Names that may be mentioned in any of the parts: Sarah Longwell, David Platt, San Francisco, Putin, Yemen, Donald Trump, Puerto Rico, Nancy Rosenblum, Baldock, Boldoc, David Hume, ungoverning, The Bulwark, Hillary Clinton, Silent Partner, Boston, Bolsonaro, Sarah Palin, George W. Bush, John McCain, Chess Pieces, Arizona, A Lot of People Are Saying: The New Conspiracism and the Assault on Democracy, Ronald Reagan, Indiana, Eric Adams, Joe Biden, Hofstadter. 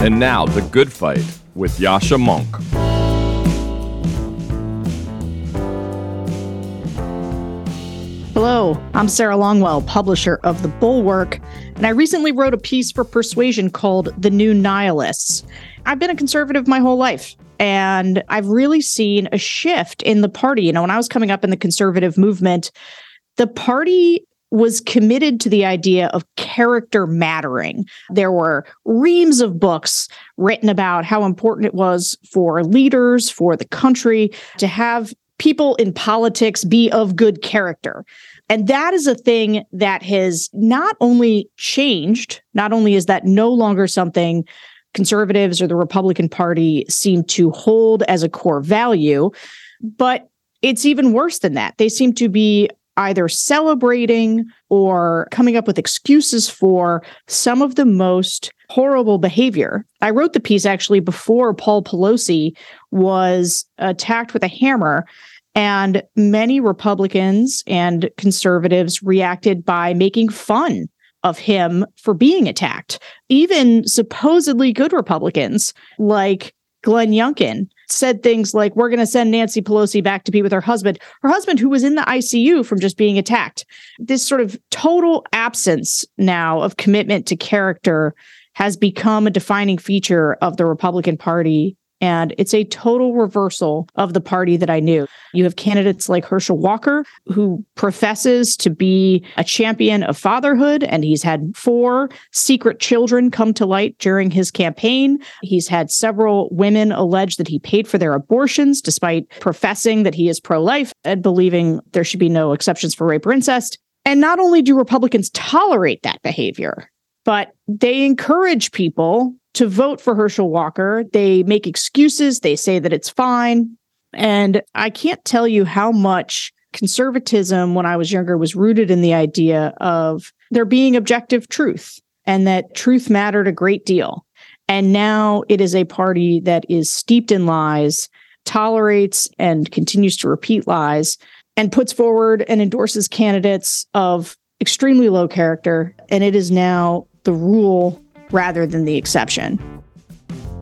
And now, The Good Fight with Yascha Mounk. Hello, I'm Sarah Longwell, publisher of The Bulwark, and I recently wrote a piece for Persuasion called The New Nihilists. I've been a conservative my whole life, and I've really seen a shift in the party. You know, when I was coming up in the conservative movement, the party was committed to the idea of character mattering. There were reams of books written about how important it was for leaders, for the country, to have people in politics be of good character. And that is a thing that has not only changed, not only is that no longer something conservatives or the Republican Party seem to hold as a core value, but it's even worse than that. They seem to be either celebrating or coming up with excuses for some of the most horrible behavior. I wrote the piece actually before Paul Pelosi was attacked with a hammer, and many Republicans and conservatives reacted by making fun of him for being attacked. Even supposedly good Republicans like Glenn Youngkin said things like, we're going to send Nancy Pelosi back to be with her husband who was in the ICU from just being attacked. This sort of total absence now of commitment to character has become a defining feature of the Republican Party, and it's a total reversal of the party that I knew. You have candidates like Herschel Walker, who professes to be a champion of fatherhood, and he's had 4 secret children come to light during his campaign. He's had several women allege that he paid for their abortions, despite professing that he is pro-life and believing there should be no exceptions for rape or incest. And not only do Republicans tolerate that behavior, but they encourage people to vote for Herschel Walker. They make excuses. They say that it's fine. And I can't tell you how much conservatism when I was younger was rooted in the idea of there being objective truth and that truth mattered a great deal. And now it is a party that is steeped in lies, tolerates and continues to repeat lies, and puts forward and endorses candidates of extremely low character. And it is now the rule rather than the exception.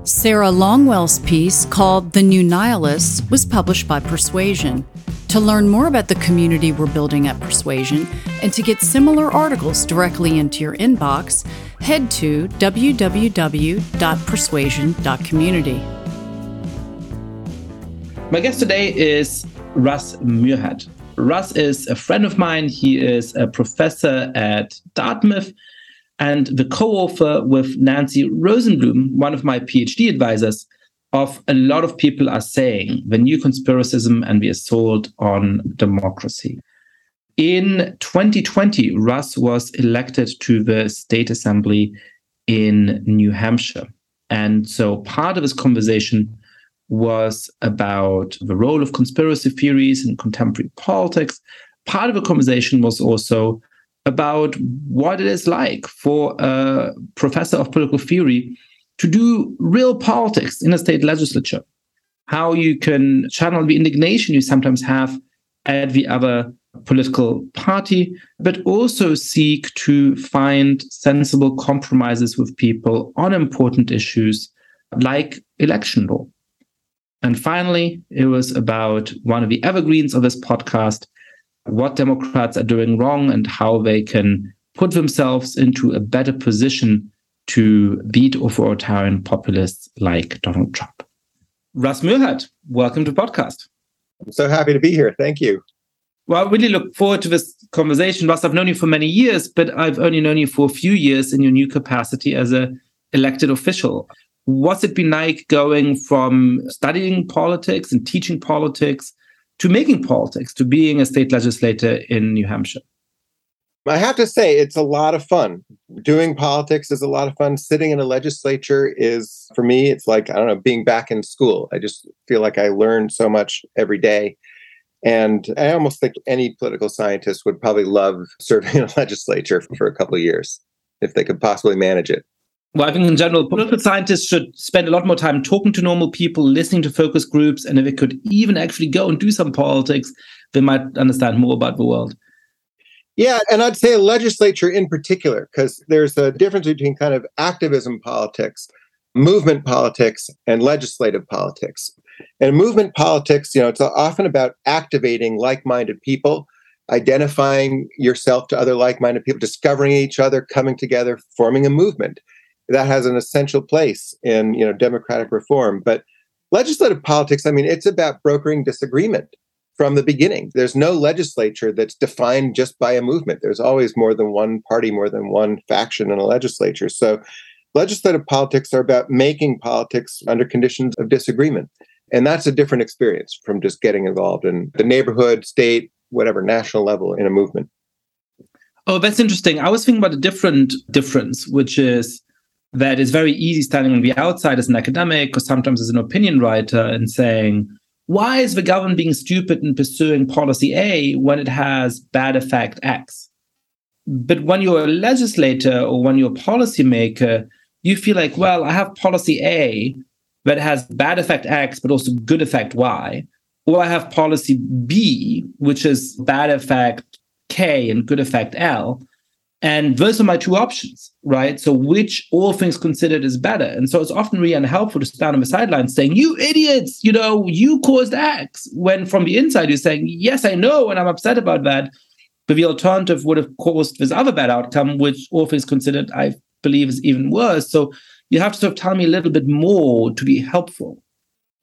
Sarah Longwell's piece called The New Nihilists was published by Persuasion. To learn more about the community we're building at Persuasion and to get similar articles directly into your inbox, head to www.persuasion.community. My guest today is Russ Muirhead. Russ is a friend of mine. He is a professor at Dartmouth and the co-author with Nancy Rosenblum, one of my PhD advisors, of A Lot of People Are Saying: The New Conspiracism and the Assault on Democracy. In 2020, Russ was elected to the State Assembly in New Hampshire. And so part of his conversation was about the role of conspiracy theories in contemporary politics. Part of the conversation was also about what it is like for a professor of political theory to do real politics in a state legislature, how you can channel the indignation you sometimes have at the other political party, but also seek to find sensible compromises with people on important issues like election law. And finally, it was about one of the evergreens of this podcast, what Democrats are doing wrong and how they can put themselves into a better position to beat authoritarian populists like Donald Trump. Russ Muirhead, welcome to the podcast. I'm so happy to be here. Thank you. Well, I really look forward to this conversation. Russ, I've known you for many years, but I've only known you for a few years in your new capacity as an elected official. What's it been like going from studying politics and teaching politics to making politics, to being a state legislator in New Hampshire? I have to say, it's a lot of fun. Doing politics is a lot of fun. Sitting in a legislature is, for me, it's like, I don't know, being back in school. I just feel like I learn so much every day. And I almost think any political scientist would probably love serving in a legislature for a couple of years, if they could possibly manage it. Well, I think in general, political scientists should spend a lot more time talking to normal people, listening to focus groups, and if they could even actually go and do some politics, they might understand more about the world. Yeah, and I'd say a legislature in particular, because there's a difference between kind of activism politics, movement politics and legislative politics. And movement politics, you know, it's often about activating like-minded people, identifying yourself to other like-minded people, discovering each other, coming together, forming a movement. That has an essential place in, you know, democratic reform. But legislative politics, I mean, it's about brokering disagreement from the beginning. There's no legislature that's defined just by a movement. There's always more than one party, more than one faction in a legislature. So legislative politics are about making politics under conditions of disagreement. And that's a different experience from just getting involved in the neighborhood, state, whatever, national level in a movement. Oh, that's interesting. I was thinking about a different difference, which is that it's very easy standing on the outside as an academic or sometimes as an opinion writer and saying, why is the government being stupid in pursuing policy A when it has bad effect X? But when you're a legislator or when you're a policymaker, you feel like, well, I have policy A that has bad effect X, but also good effect Y. Or I have policy B, which is bad effect K and good effect L. And those are my two options, right? So which, all things considered, is better? And so it's often really unhelpful to stand on the sidelines saying, you idiots, you know, you caused X. When from the inside, you're saying, yes, I know, and I'm upset about that. But the alternative would have caused this other bad outcome, which all things considered, I believe, is even worse. So you have to sort of tell me a little bit more to be helpful.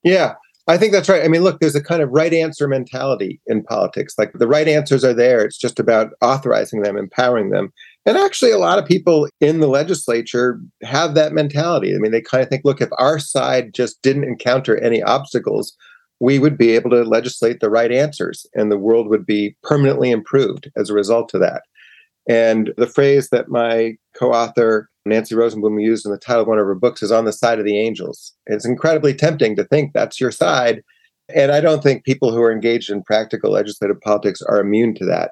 Yeah, I think that's right. I mean, look, there's a kind of right answer mentality in politics. Like the right answers are there. It's just about authorizing them, empowering them. And actually, a lot of people in the legislature have that mentality. I mean, they kind of think, look, if our side just didn't encounter any obstacles, we would be able to legislate the right answers and the world would be permanently improved as a result of that. And the phrase that my co-author Nancy Rosenblum used in the title of one of her books is on the side of the angels. It's incredibly tempting to think that's your side. And I don't think people who are engaged in practical legislative politics are immune to that.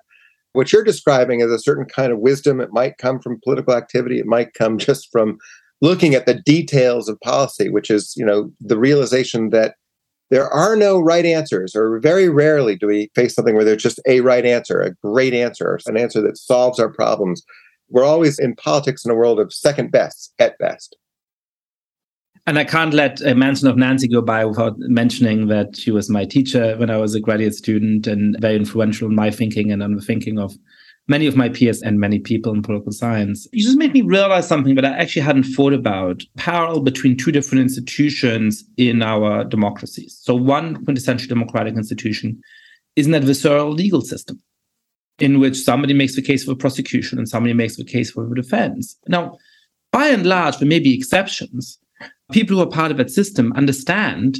What you're describing is a certain kind of wisdom. It might come from political activity. It might come just from looking at the details of policy, which is, you know, the realization that there are no right answers, or very rarely do we face something where there's just a right answer, a great answer, an answer that solves our problems. We're always in politics in a world of second best at best. And I can't let a mention of Nancy go by without mentioning that she was my teacher when I was a graduate student and very influential in my thinking and on the thinking of many of my peers and many people in political science. You just made me realize something that I actually hadn't thought about, parallel between two different institutions in our democracies. So one quintessential democratic institution is an adversarial legal system in which somebody makes the case for prosecution and somebody makes the case for the defense. Now, by and large, there may be exceptions. People who are part of that system understand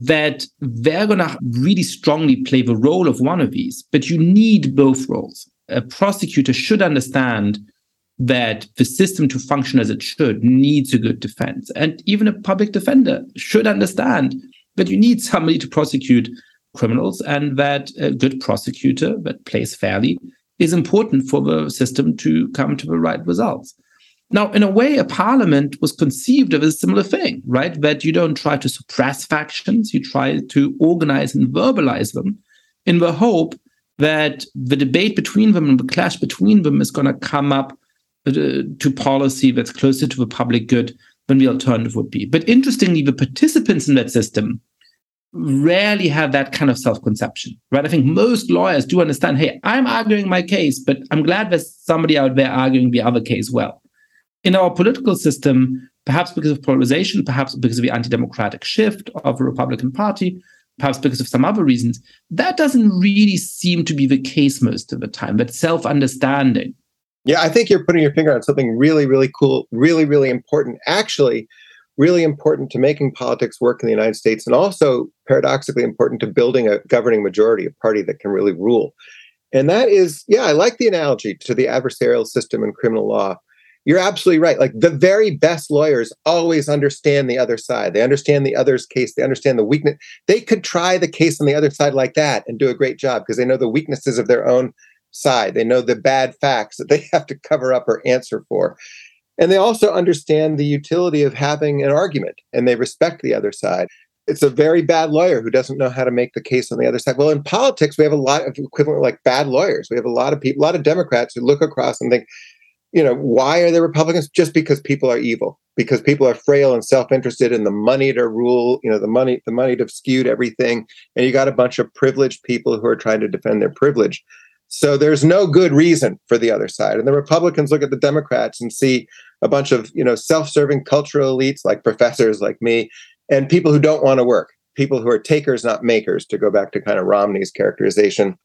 that they're going to really strongly play the role of one of these, but you need both roles. A prosecutor should understand that the system to function as it should needs a good defense. And even a public defender should understand that you need somebody to prosecute criminals and that a good prosecutor that plays fairly is important for the system to come to the right results. Now, in a way, a parliament was conceived of as a similar thing, right? That you don't try to suppress factions, you try to organize and verbalize them in the hope that the debate between them and the clash between them is going to come up to policy that's closer to the public good than the alternative would be. But interestingly, the participants in that system rarely have that kind of self-conception, right? I think most lawyers do understand, hey, I'm arguing my case, but I'm glad there's somebody out there arguing the other case well. In our political system, perhaps because of polarization, perhaps because of the anti-democratic shift of the Republican Party, perhaps because of some other reasons, that doesn't really seem to be the case most of the time, that self-understanding. Yeah, I think you're putting your finger on something really, really cool, really, really important, actually really important to making politics work in the United States, and also paradoxically important to building a governing majority, a party that can really rule. And that is, yeah, I like the analogy to the adversarial system in criminal law. You're absolutely right. Like the very best lawyers always understand the other side. They understand the other's case. They understand the weakness. They could try the case on the other side like that and do a great job because they know the weaknesses of their own side. They know the bad facts that they have to cover up or answer for. And they also understand the utility of having an argument and they respect the other side. It's a very bad lawyer who doesn't know how to make the case on the other side. Well, in politics, we have a lot of equivalent like bad lawyers. We have a lot of people, a lot of Democrats who look across and think, you know, why are the Republicans? Just because people are evil. because people are frail and self-interested, and the money to rule, you know, the money to skewed everything. And you got a bunch of privileged people who are trying to defend their privilege. So there's no good reason for the other side. And the Republicans look at the Democrats and see a bunch of, you know, self-serving cultural elites like professors like me and people who don't want to work, people who are takers, not makers, to go back to kind of Romney's characterization.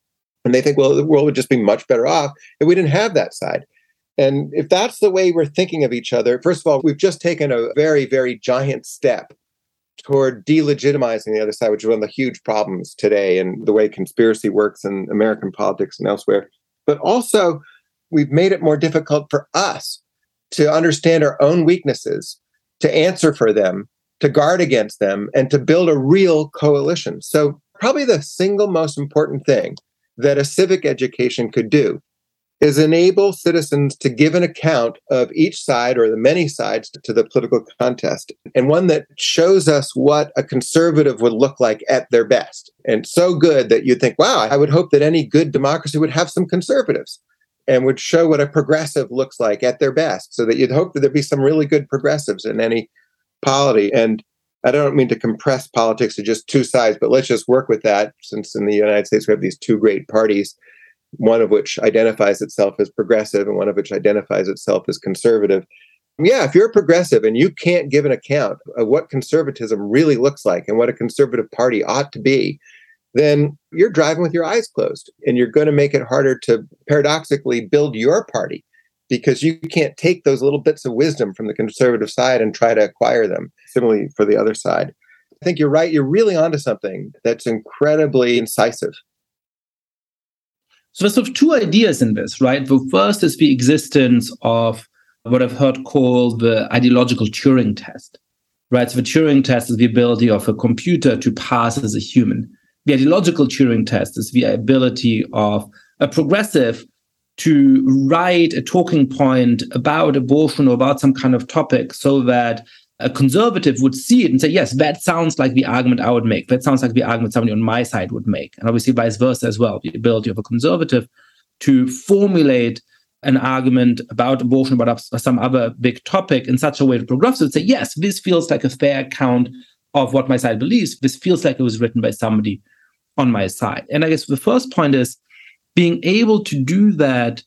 And they think, well, the world would just be much better off if we didn't have that side. And if that's the way we're thinking of each other, first of all, we've just taken a very, very giant step toward delegitimizing the other side, which is one of the huge problems today and the way conspiracy works in American politics and elsewhere. But also, we've made it more difficult for us to understand our own weaknesses, to answer for them, to guard against them, and to build a real coalition. So probably the single most important thing that a civic education could do is enable citizens to give an account of each side or the many sides to the political contest, and one that shows us what a conservative would look like at their best. And so good that you'd think, wow, I would hope that any good democracy would have some conservatives, and would show what a progressive looks like at their best, so that you'd hope that there'd be some really good progressives in any polity. And I don't mean to compress politics to just two sides, but let's just work with that, since in the United States we have these two great parties, one of which identifies itself as progressive and one of which identifies itself as conservative. Yeah, if you're a progressive and you can't give an account of what conservatism really looks like and what a conservative party ought to be, then you're driving with your eyes closed, and you're going to make it harder to paradoxically build your party, because you can't take those little bits of wisdom from the conservative side and try to acquire them. Similarly for the other side. I think you're right. You're really onto something that's incredibly incisive. So there's sort of two ideas in this, right? The first is the existence of what I've heard called the ideological Turing test, right? So the Turing test is the ability of a computer to pass as a human. The ideological Turing test is the ability of a progressive to write a talking point about abortion or about some kind of topic so that a conservative would see it and say, yes, that sounds like the argument I would make. That sounds like the argument somebody on my side would make. And obviously vice versa as well, the ability of a conservative to formulate an argument about abortion, about some other big topic in such a way that progressives would say, yes, this feels like a fair account of what my side believes. This feels like it was written by somebody on my side. And I guess the first point is being able to do that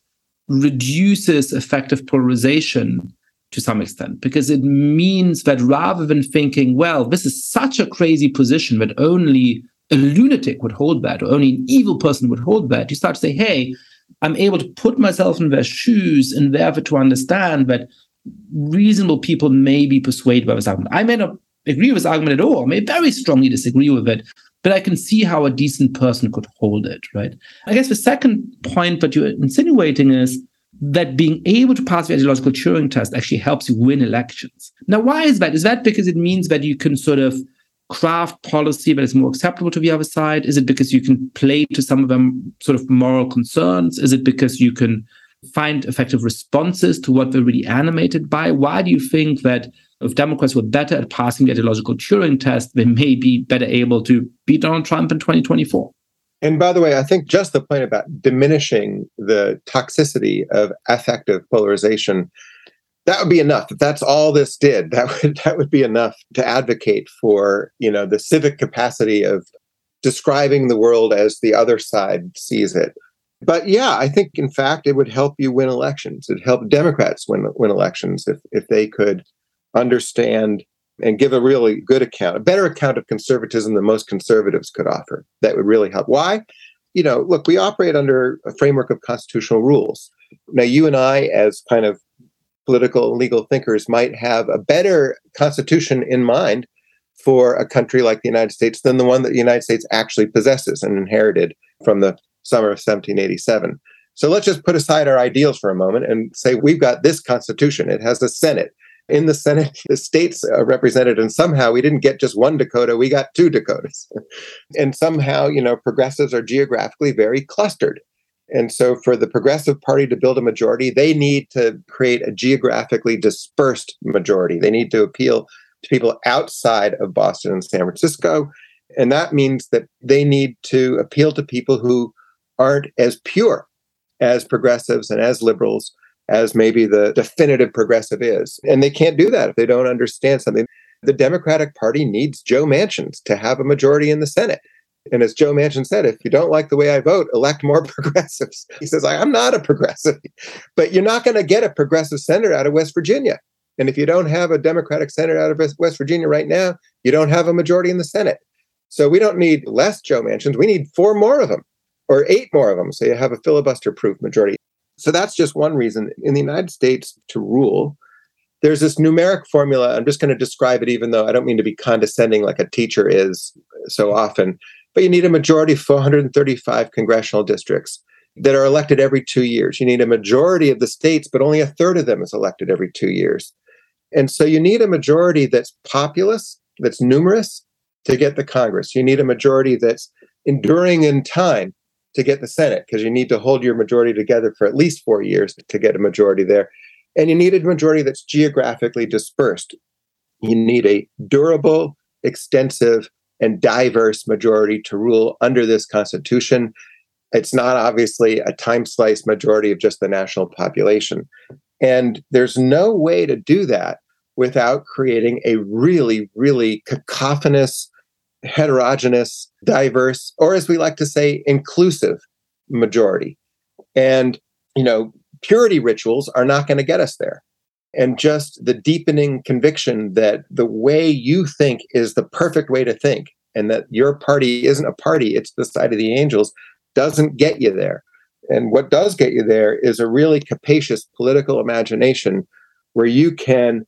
reduces effective polarization to some extent, because it means that rather than thinking, well, this is such a crazy position that only a lunatic would hold that, or only an evil person would hold that, you start to say, hey, I'm able to put myself in their shoes and therefore to understand that reasonable people may be persuaded by this argument. I may not agree with this argument at all, I may very strongly disagree with it, but I can see how a decent person could hold it, right? I guess the second point that you're insinuating is that being able to pass the ideological Turing test actually helps you win elections. Now, why is that? Is that because it means that you can sort of craft policy that is more acceptable to the other side? Is it because you can play to some of their sort of moral concerns? Is it because you can find effective responses to what they're really animated by? Why do you think that if Democrats were better at passing the ideological Turing test, they may be better able to beat Donald Trump in 2024? And by the way, I think just the point about diminishing the toxicity of affective polarization, that would be enough. If that's all this did, that would be enough to advocate for, you know, the civic capacity of describing the world as the other side sees it. But yeah, I think, in fact, it would help you win elections. It'd help Democrats win elections if they could understand and give a really good account, a better account of conservatism than most conservatives could offer. That would really help. Why? You know, look, we operate under a framework of constitutional rules. Now, you and I, as kind of political and legal thinkers, might have a better constitution in mind for a country like the United States than the one that the United States actually possesses and inherited from the summer of 1787. So let's just put aside our ideals for a moment and say, we've got this constitution. It has a Senate. In the Senate, the states are represented, and somehow we didn't get just one Dakota, we got two Dakotas. And somehow, you know, progressives are geographically very clustered. And so for the Progressive Party to build a majority, they need to create a geographically dispersed majority. They need to appeal to people outside of Boston and San Francisco. And that means that they need to appeal to people who aren't as pure as progressives and as liberals as maybe the definitive progressive is. And they can't do that if they don't understand something. The Democratic Party needs Joe Manchin to have a majority in the Senate. And as Joe Manchin said, if you don't like the way I vote, elect more progressives. He says, I'm not a progressive, but you're not going to get a progressive senator out of West Virginia. And if you don't have a Democratic senator out of West Virginia right now, you don't have a majority in the Senate. So we don't need less Joe Manchins. We need 4 more of them or 8 more of them. So you have a filibuster-proof majority. So that's just one reason. In the United States, to rule, there's this numeric formula. I'm just going to describe it, even though I don't mean to be condescending like a teacher is so often. But you need a majority of 435 congressional districts that are elected every 2 years. You need a majority of the states, but only 1/3 of them is elected every 2 years. And so you need a majority that's populous, that's numerous, to get the Congress. You need a majority that's enduring in time to get the Senate, because you need to hold your majority together for at least 4 years to get a majority there. And you need a majority that's geographically dispersed. You need a durable, extensive, and diverse majority to rule under this Constitution. It's not obviously a time slice majority of just the national population. And there's no way to do that without creating a really, really cacophonous, heterogeneous, diverse, or as we like to say, inclusive majority. And, purity rituals are not going to get us there. And just the deepening conviction that the way you think is the perfect way to think, and that your party isn't a party, it's the side of the angels, doesn't get you there. And what does get you there is a really capacious political imagination where you can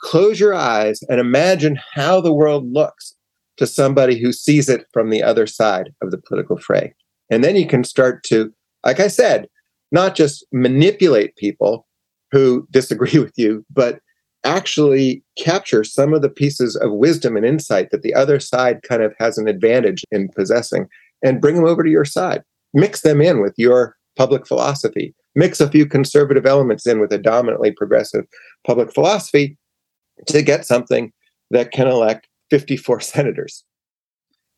close your eyes and imagine how the world looks to somebody who sees it from the other side of the political fray. And then you can start to, like I said, not just manipulate people who disagree with you, but actually capture some of the pieces of wisdom and insight that the other side kind of has an advantage in possessing and bring them over to your side. Mix them in with your public philosophy. Mix a few conservative elements in with a dominantly progressive public philosophy to get something that can elect 54 senators.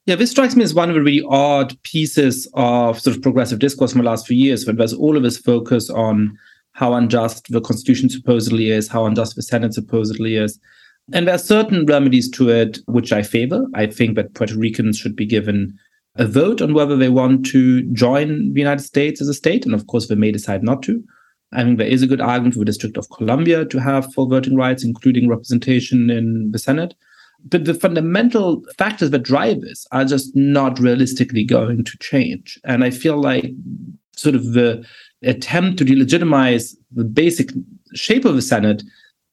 Yeah, this strikes me as one of the really odd pieces of sort of progressive discourse in the last few years, when there's all of this focus on how unjust the Constitution supposedly is, how unjust the Senate supposedly is. And there are certain remedies to it which I favor. I think that Puerto Ricans should be given a vote on whether they want to join the United States as a state, and of course they may decide not to. I think there is a good argument for the District of Columbia to have full voting rights, including representation in the Senate. But the fundamental factors that drive this are just not realistically going to change. And I feel like sort of the attempt to delegitimize the basic shape of the Senate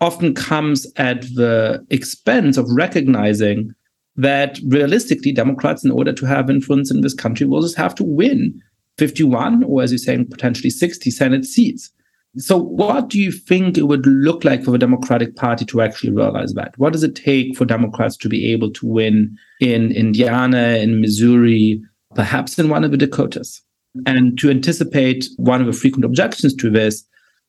often comes at the expense of recognizing that realistically Democrats, in order to have influence in this country, will just have to win 51 or, as you're saying, potentially 60 Senate seats. So what do you think it would look like for the Democratic Party to actually realize that? What does it take for Democrats to be able to win in Indiana, in Missouri, perhaps in one of the Dakotas? And to anticipate one of the frequent objections to this,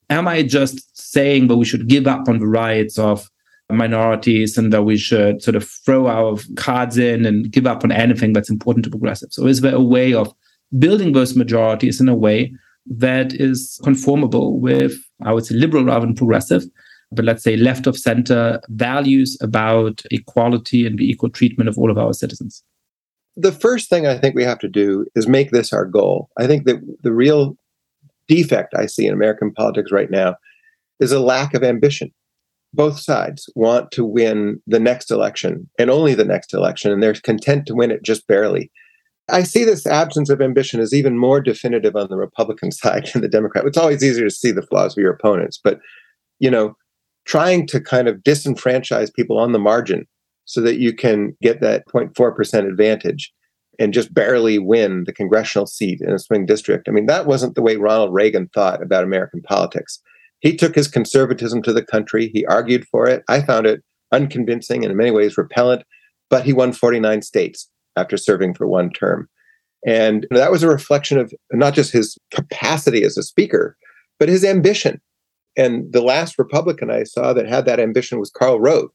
am I just saying that we should give up on the rights of minorities and that we should sort of throw our cards in and give up on anything that's important to progressives? So is there a way of building those majorities in a way that is conformable with, I would say, liberal rather than progressive, but let's say left of center values about equality and the equal treatment of all of our citizens? The first thing I think we have to do is make this our goal. I think that the real defect I see in American politics right now is a lack of ambition. Both sides want to win the next election and only the next election, and they're content to win it just barely. I see this absence of ambition as even more definitive on the Republican side than the Democrat. It's always easier to see the flaws of your opponents, but, trying to kind of disenfranchise people on the margin so that you can get that 0.4% advantage and just barely win the congressional seat in a swing district. I mean, that wasn't the way Ronald Reagan thought about American politics. He took his conservatism to the country. He argued for it. I found it unconvincing and in many ways repellent, but he won 49 states after serving for 1 term. And that was a reflection of not just his capacity as a speaker, but his ambition. And the last Republican I saw that had that ambition was Karl Rove.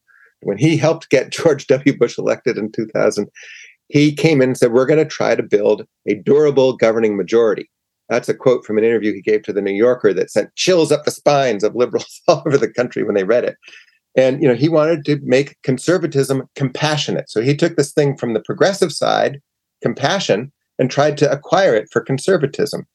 When he helped get George W. Bush elected in 2000, he came in and said, we're going to try to build a durable governing majority. That's a quote from an interview he gave to The New Yorker that sent chills up the spines of liberals all over the country when they read it. And, you know, he wanted to make conservatism compassionate. So he took this thing from the progressive side, compassion, and tried to acquire it for conservatism.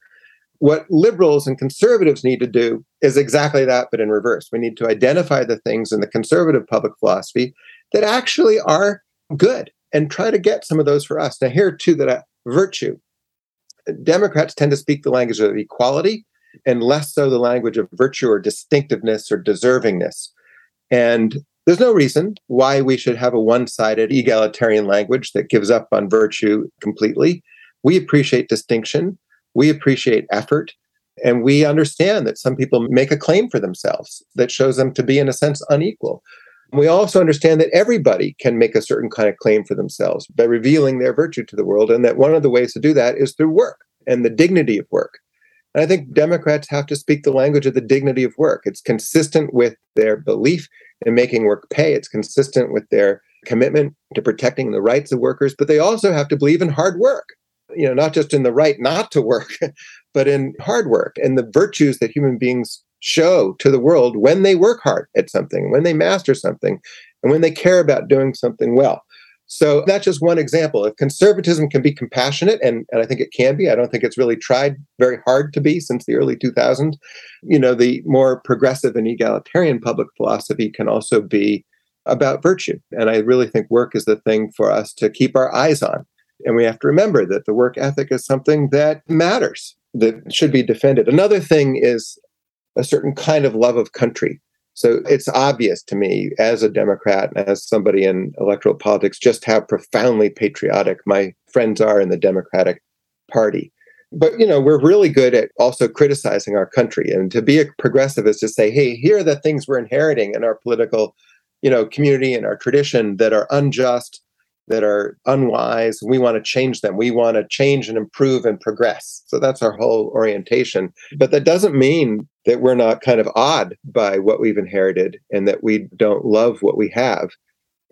What liberals and conservatives need to do is exactly that, but in reverse. We need to identify the things in the conservative public philosophy that actually are good and try to get some of those for us. Now, here, too, that virtue. Democrats tend to speak the language of equality and less so the language of virtue or distinctiveness or deservingness. And there's no reason why we should have a one-sided egalitarian language that gives up on virtue completely. We appreciate distinction. We appreciate effort. And we understand that some people make a claim for themselves that shows them to be, in a sense, unequal. We also understand that everybody can make a certain kind of claim for themselves by revealing their virtue to the world, and that one of the ways to do that is through work and the dignity of work. And I think Democrats have to speak the language of the dignity of work. It's consistent with their belief in making work pay. It's consistent with their commitment to protecting the rights of workers, but they also have to believe in hard work, you know, not just in the right not to work, but in hard work and the virtues that human beings show to the world when they work hard at something, when they master something, and when they care about doing something well. So that's just one example. If conservatism can be compassionate, and I think it can be, I don't think it's really tried very hard to be since the early 2000s, you know, the more progressive and egalitarian public philosophy can also be about virtue. And I really think work is the thing for us to keep our eyes on. And we have to remember that the work ethic is something that matters, that should be defended. Another thing is a certain kind of love of country. So it's obvious to me as a Democrat and as somebody in electoral politics just how profoundly patriotic my friends are in the Democratic Party. But, you know, we're really good at also criticizing our country. And to be a progressive is to say, hey, here are the things we're inheriting in our political, you know, community and our tradition that are unjust, that are unwise. We want to change them. We want to change and improve and progress. So that's our whole orientation. But that doesn't mean that we're not kind of awed by what we've inherited and that we don't love what we have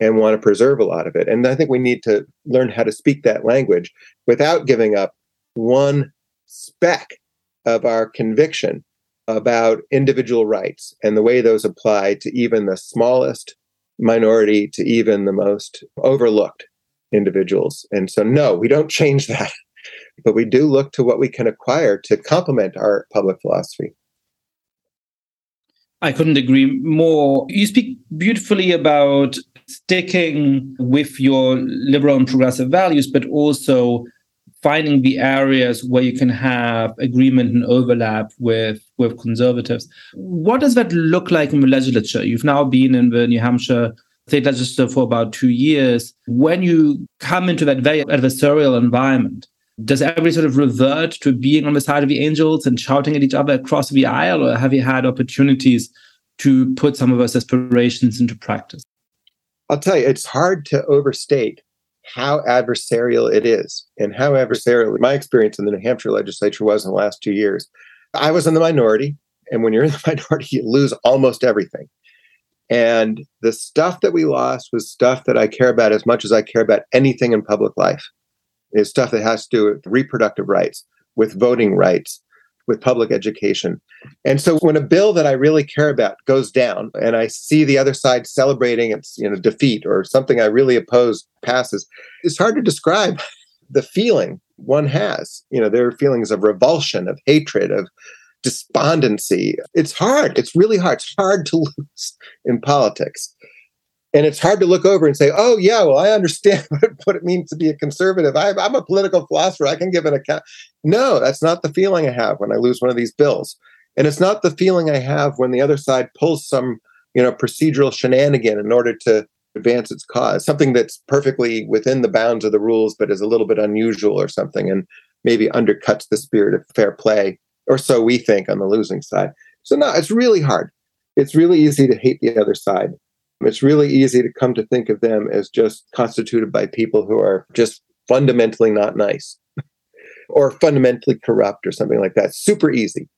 and want to preserve a lot of it. And I think we need to learn how to speak that language without giving up one speck of our conviction about individual rights and the way those apply to even the smallest minority, to even the most overlooked individuals. And so, no, we don't change that, but we do look to what we can acquire to complement our public philosophy. I couldn't agree more. You speak beautifully about sticking with your liberal and progressive values, but also finding the areas where you can have agreement and overlap with conservatives. What does that look like in the legislature? You've now been in the New Hampshire state legislature for about 2 years. When you come into that very adversarial environment, does everybody sort of revert to being on the side of the angels and shouting at each other across the aisle, or have you had opportunities to put some of those aspirations into practice? I'll tell you, it's hard to overstate how adversarial it is and how adversarial my experience in the New Hampshire legislature was in the last 2 years. I was in the minority, and when you're in the minority, you lose almost everything. And the stuff that we lost was stuff that I care about as much as I care about anything in public life. It's stuff that has to do with reproductive rights, with voting rights, with public education. And so when a bill that I really care about goes down and I see the other side celebrating its, you know, defeat or something I really oppose passes, it's hard to describe the feeling one has. You know, there are feelings of revulsion, of hatred, of despondency. It's hard. It's really hard. It's hard to lose in politics. And it's hard to look over and say, oh, yeah, well, I understand what it means to be a conservative. I'm a political philosopher. I can give an account. No, that's not the feeling I have when I lose one of these bills. And it's not the feeling I have when the other side pulls some, you know, procedural shenanigan in order to advance its cause, something that's perfectly within the bounds of the rules, but is a little bit unusual or something, and maybe undercuts the spirit of fair play, or so we think on the losing side. So no, it's really hard. It's really easy to hate the other side. It's really easy to come to think of them as just constituted by people who are just fundamentally not nice or fundamentally corrupt or something like that. Super easy.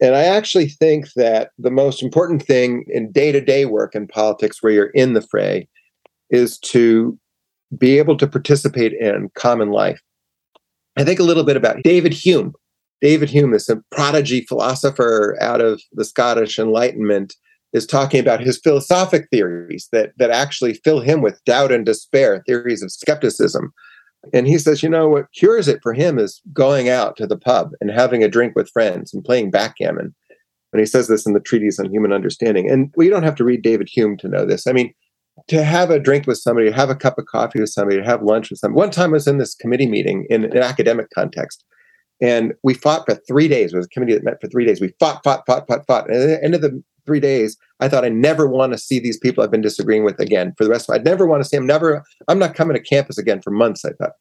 And I actually think that the most important thing in day-to-day work in politics where you're in the fray is to be able to participate in common life. I think a little bit about David Hume, David Hume, this prodigy philosopher out of the Scottish Enlightenment, is talking about his philosophic theories that actually fill him with doubt and despair, theories of skepticism. And he says, what cures it for him is going out to the pub and having a drink with friends and playing backgammon. And he says this in the Treatise on Human Understanding. And you don't have to read David Hume to know this. I mean, to have a drink with somebody, have a cup of coffee with somebody, have lunch with somebody. One time I was in this committee meeting in an academic context, and we fought for 3 days. It was a committee that met for 3 days. We fought. And at the end of the 3 days, I thought, I never want to see these people I've been disagreeing with again for the rest of my life. I never want to see them. I'm not coming to campus again for months, I thought.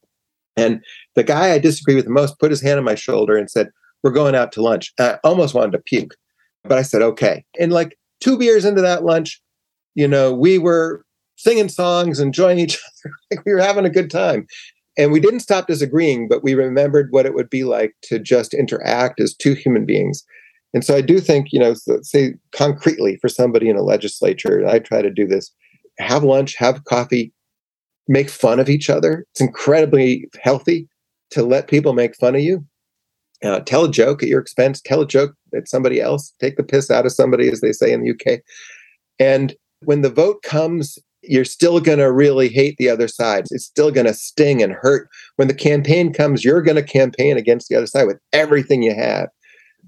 And the guy I disagree with the most put his hand on my shoulder and said, "We're going out to lunch." I almost wanted to puke, but I said, okay. And 2 beers into that lunch, we were singing songs, enjoying each other. We were having a good time. And we didn't stop disagreeing, but we remembered what it would be like to just interact as two human beings. And so I do think, say concretely for somebody in a legislature, and I try to do this, have lunch, have coffee, make fun of each other. It's incredibly healthy to let people make fun of you. Tell a joke at your expense, tell a joke at somebody else, take the piss out of somebody, as they say in the UK. And when the vote comes, you're still going to really hate the other side. It's still going to sting and hurt. When the campaign comes, you're going to campaign against the other side with everything you have.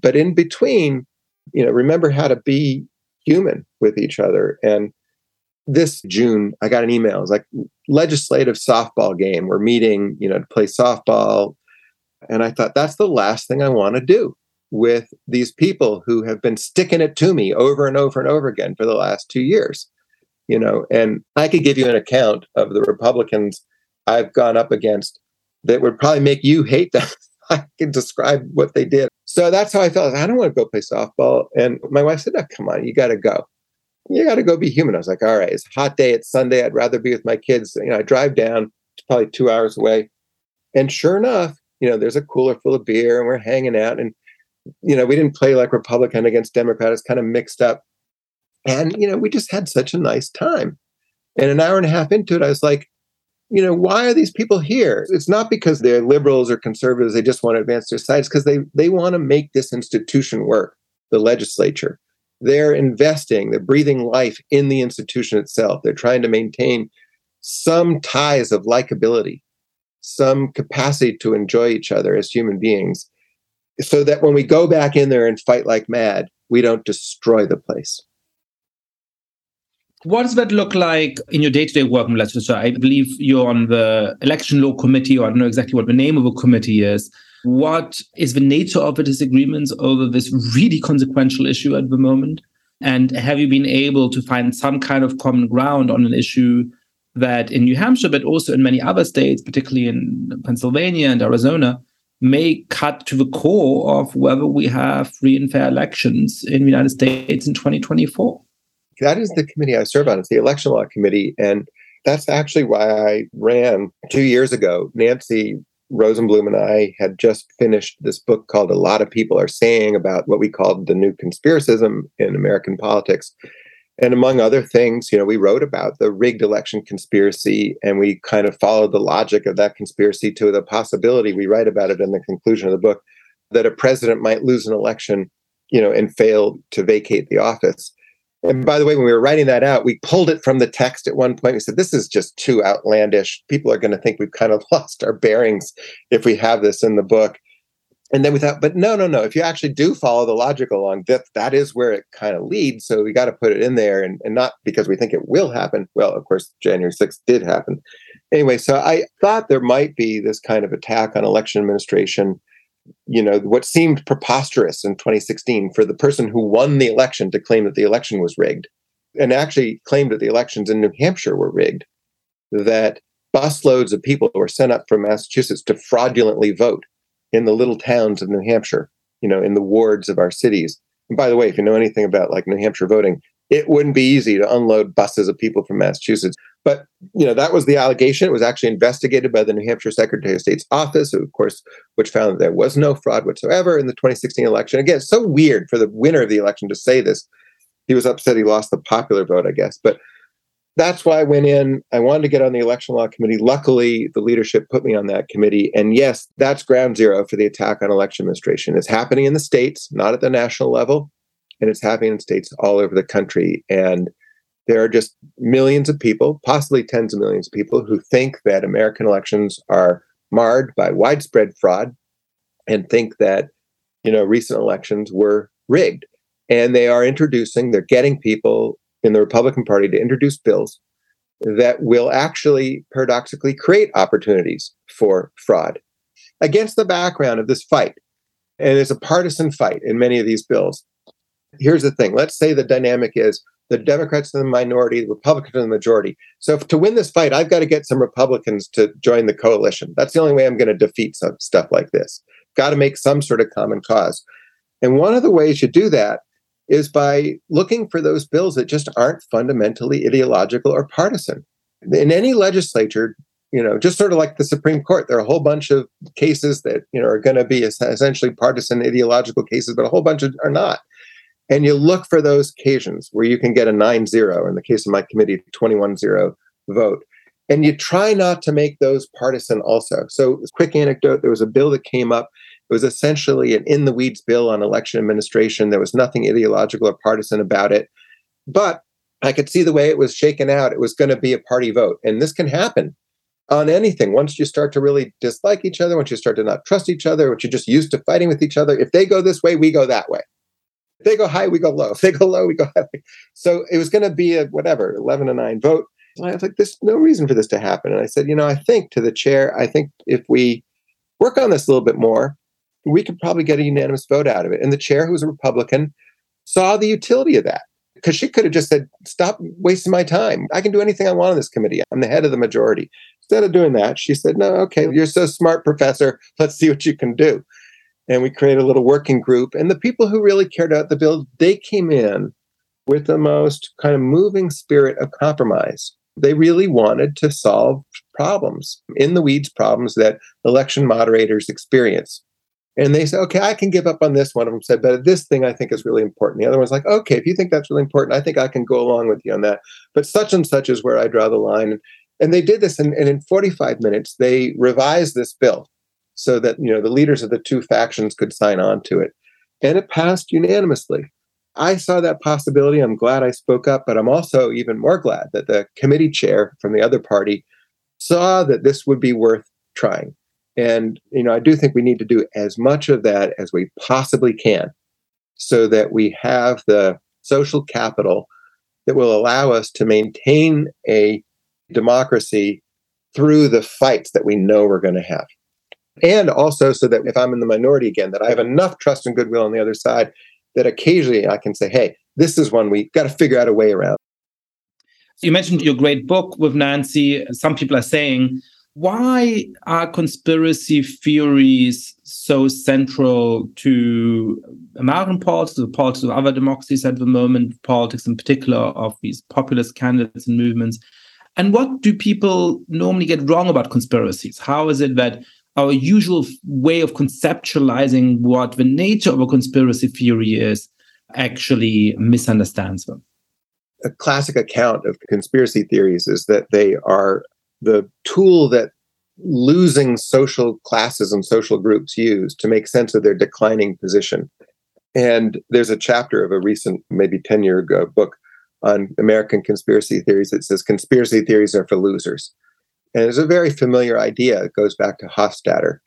But in between, remember how to be human with each other. And this June, I got an email. It's like legislative softball game. We're meeting, to play softball. And I thought, that's the last thing I want to do with these people who have been sticking it to me over and over and over again for the last 2 years. And I could give you an account of the Republicans I've gone up against that would probably make you hate them. I can describe what they did. So that's how I felt. I don't want to go play softball. And my wife said, "No, come on, you got to go. You got to go be human." I was like, all right, it's a hot day. It's Sunday. I'd rather be with my kids. I drive down. It's probably 2 hours away. And sure enough, there's a cooler full of beer and we're hanging out. And, we didn't play like Republican against Democrat. It's kind of mixed up. And, we just had such a nice time. And an hour and a half into it, I was like, why are these people here? It's not because they're liberals or conservatives. They just want to advance their sides because they want to make this institution work, the legislature. They're investing, they're breathing life in the institution itself. They're trying to maintain some ties of likability, some capacity to enjoy each other as human beings, so that when we go back in there and fight like mad, we don't destroy the place. What does that look like in your day-to-day work in legislature? I believe you're on the election law committee, or I don't know exactly what the name of the committee is. What is the nature of the disagreements over this really consequential issue at the moment? And have you been able to find some kind of common ground on an issue that in New Hampshire, but also in many other states, particularly in Pennsylvania and Arizona, may cut to the core of whether we have free and fair elections in the United States in 2024? That is the committee I serve on. It's the Election Law Committee. And that's actually why I ran 2 years ago. Nancy Rosenblum and I had just finished this book called A Lot of People Are Saying about what we called the new conspiracism in American politics. And among other things, we wrote about the rigged election conspiracy, and we kind of followed the logic of that conspiracy to the possibility, we write about it in the conclusion of the book, that a president might lose an election, and fail to vacate the office. And by the way, when we were writing that out, we pulled it from the text at one point. We said, this is just too outlandish. People are going to think we've kind of lost our bearings if we have this in the book. And then we thought, but no. If you actually do follow the logic along, that is where it kind of leads. So we got to put it in there, and not because we think it will happen. Well, of course, January 6th did happen. Anyway, so I thought there might be this kind of attack on election administration. What seemed preposterous in 2016 for the person who won the election to claim that the election was rigged, and actually claimed that the elections in New Hampshire were rigged, that busloads of people were sent up from Massachusetts to fraudulently vote in the little towns of New Hampshire, in the wards of our cities. And by the way, if you know anything about New Hampshire voting, it wouldn't be easy to unload buses of people from Massachusetts. But, that was the allegation. It was actually investigated by the New Hampshire Secretary of State's office, of course, which found that there was no fraud whatsoever in the 2016 election. Again, it's so weird for the winner of the election to say this. He was upset he lost the popular vote, I guess. But that's why I went in. I wanted to get on the election law committee. Luckily, the leadership put me on that committee. And yes, that's ground zero for the attack on election administration. It's happening in the states, not at the national level. And it's happening in states all over the country. And there are just millions of people, possibly tens of millions of people, who think that American elections are marred by widespread fraud and think that, you know, recent elections were rigged. And they are introducing, they're getting people in the Republican Party to introduce bills that will actually paradoxically create opportunities for fraud against the background of this fight. And it's a partisan fight in many of these bills. Here's the thing. Let's say the dynamic is the Democrats in the minority, the Republicans in the majority. So to win this fight, I've got to get some Republicans to join the coalition. That's the only way I'm going to defeat some stuff like this. Got to make some sort of common cause. And one of the ways you do that is by looking for those bills that just aren't fundamentally ideological or partisan. In any legislature, you know, just sort of like the Supreme Court, there are a whole bunch of cases that, you know, are going to be essentially partisan ideological cases, but a whole bunch of are not. And you look for those occasions where you can get a 9-0, in the case of my committee, 21-0 vote. And you try not to make those partisan also. So quick anecdote, there was a bill that came up. It was essentially an in-the-weeds bill on election administration. There was nothing ideological or partisan about it. But I could see the way it was shaken out. It was going to be a party vote. And this can happen on anything. Once you start to really dislike each other, once you start to not trust each other, once you're just used to fighting with each other, if they go this way, we go that way. If they go high, we go low. If they go low, we go high. So it was going to be a 11-9 vote. And I was like, there's no reason for this to happen. And I said, you know, I think to the chair, I think if we work on this a little bit more, we could probably get a unanimous vote out of it. And the chair, who was a Republican, saw the utility of that, because she could have just said, stop wasting my time. I can do anything I want on this committee. I'm the head of the majority. Instead of doing that, she said, no, okay, you're so smart, Professor. Let's see what you can do. And we created a little working group. And the people who really cared about the bill, they came in with the most kind of moving spirit of compromise. They really wanted to solve problems, in the weeds problems that election moderators experience. And they said, okay, I can give up on this. One of them said, but this thing I think is really important. The other one's like, okay, if you think that's really important, I think I can go along with you on that. But such and such is where I draw the line. And they did this, and in 45 minutes, they revised this bill so that, you know, the leaders of the two factions could sign on to it. And it passed unanimously. I saw that possibility. I'm glad I spoke up, but I'm also even more glad that the committee chair from the other party saw that this would be worth trying. And, you know, I do think we need to do as much of that as we possibly can so that we have the social capital that will allow us to maintain a democracy through the fights that we know we're going to have. And also so that if I'm in the minority again, that I have enough trust and goodwill on the other side that occasionally I can say, hey, this is one we've got to figure out a way around. You mentioned your great book with Nancy. Some people are saying, why are conspiracy theories so central to American politics, the politics of other democracies at the moment, politics in particular of these populist candidates and movements? And what do people normally get wrong about conspiracies? How is it that our usual way of conceptualizing what the nature of a conspiracy theory is actually misunderstands them? A classic account of conspiracy theories is that they are the tool that losing social classes and social groups use to make sense of their declining position. And there's a chapter of a recent, maybe 10-year ago, book on American conspiracy theories that says conspiracy theories are for losers. And it's a very familiar idea. It goes back to Hofstadter.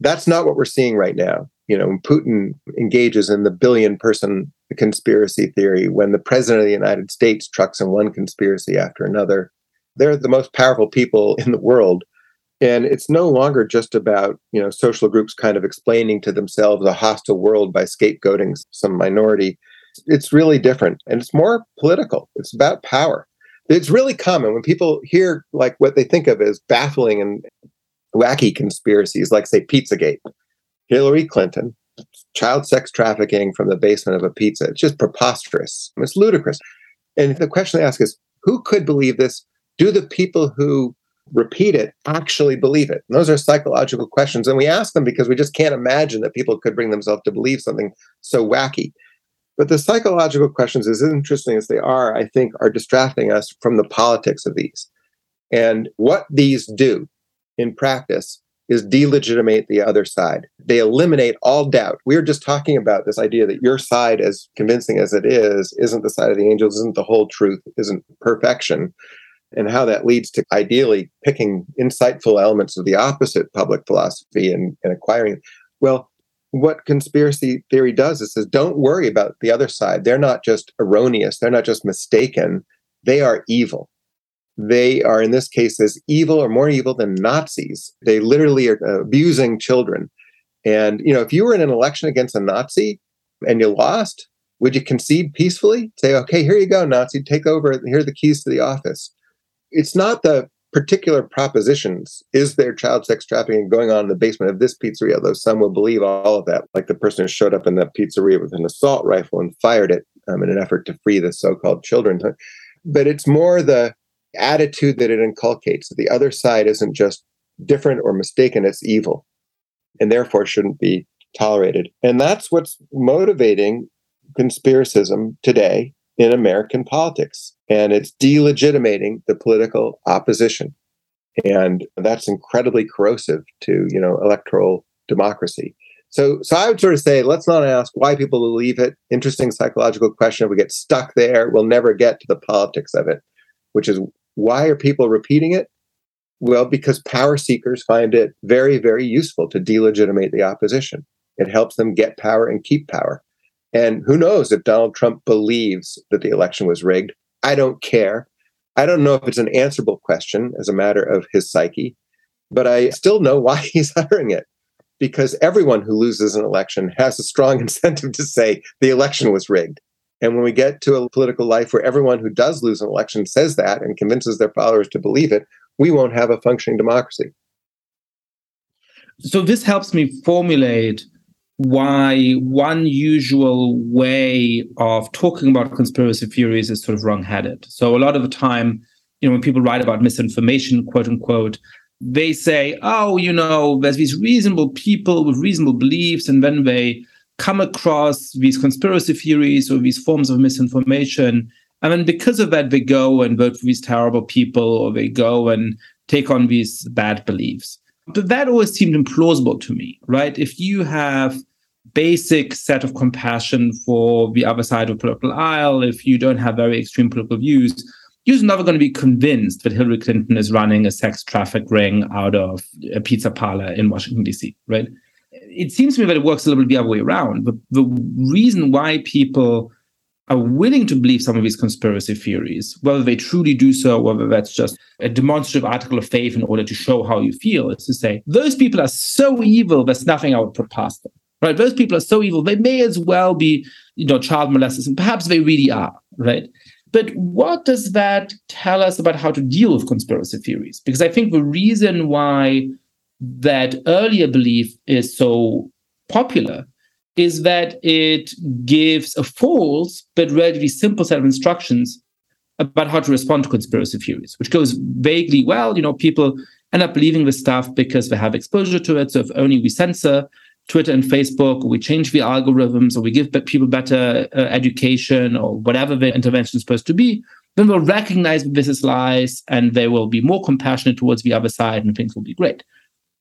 That's not what we're seeing right now. You know, when Putin engages in the billion-person conspiracy theory, when the president of the United States trucks in one conspiracy after another, they're the most powerful people in the world. And it's no longer just about, you know, social groups kind of explaining to themselves a hostile world by scapegoating some minority. It's really different. And it's more political. It's about power. It's really common when people hear like what they think of as baffling and wacky conspiracies, like, say, Pizzagate, Hillary Clinton, child sex trafficking from the basement of a pizza. It's just preposterous. It's ludicrous. And the question they ask is, who could believe this? Do the people who repeat it actually believe it? And those are psychological questions. And we ask them because we just can't imagine that people could bring themselves to believe something so wacky. But the psychological questions, as interesting as they are, I think are distracting us from the politics of these. And what these do in practice is delegitimate the other side. They eliminate all doubt. We were just talking about this idea that your side, as convincing as it is, isn't the side of the angels, isn't the whole truth, isn't perfection, and how that leads to ideally picking insightful elements of the opposite public philosophy and acquiring it. Well, what conspiracy theory does is says, don't worry about the other side. They're not just erroneous. They're not just mistaken. They are evil. They are, in this case, as evil or more evil than Nazis. They literally are abusing children. And, you know, if you were in an election against a Nazi and you lost, would you concede peacefully? Say, okay, here you go, Nazi, take over. Here are the keys to the office. It's not the particular propositions. Is there child sex trafficking going on in the basement of this pizzeria? Though some will believe all of that, like the person who showed up in the pizzeria with an assault rifle and fired it in an effort to free the so-called children. But it's more the attitude that it inculcates, that the other side isn't just different or mistaken, it's evil, and therefore shouldn't be tolerated. And that's what's motivating conspiracism today in American politics. And it's delegitimating the political opposition. And that's incredibly corrosive to, you know, electoral democracy. So I would sort of say, let's not ask why people believe it. Interesting psychological question. If we get stuck there, we'll never get to the politics of it, which is, why are people repeating it? Well, because power seekers find it very, very useful to delegitimate the opposition. It helps them get power and keep power. And who knows if Donald Trump believes that the election was rigged? I don't care. I don't know if it's an answerable question as a matter of his psyche, but I still know why he's uttering it, because everyone who loses an election has a strong incentive to say the election was rigged. And when we get to a political life where everyone who does lose an election says that and convinces their followers to believe it, we won't have a functioning democracy. So this helps me formulate why one usual way of talking about conspiracy theories is sort of wrong-headed. So a lot of the time, you know, when people write about misinformation, quote unquote, they say, oh, you know, there's these reasonable people with reasonable beliefs, and then they come across these conspiracy theories or these forms of misinformation. And then because of that, they go and vote for these terrible people, or they go and take on these bad beliefs. But that always seemed implausible to me, right? If you have basic set of compassion for the other side of the political aisle, if you don't have very extreme political views, you're never going to be convinced that Hillary Clinton is running a sex traffic ring out of a pizza parlor in Washington, D.C., right? It seems to me that it works a little bit the other way around. But the reason why people are willing to believe some of these conspiracy theories, whether they truly do so, whether that's just a demonstrative article of faith in order to show how you feel, is to say, those people are so evil, there's nothing I would put past them, right? Those people are so evil, they may as well be, you know, child molesters, and perhaps they really are, right? But what does that tell us about how to deal with conspiracy theories? Because I think the reason why that earlier belief is so popular is that it gives a false but relatively simple set of instructions about how to respond to conspiracy theories, which goes vaguely, well, you know, people end up believing this stuff because they have exposure to it. So if only we censor Twitter and Facebook, or we change the algorithms, or we give people better education, or whatever the intervention is supposed to be, then they'll recognize that this is lies, and they will be more compassionate towards the other side, and things will be great.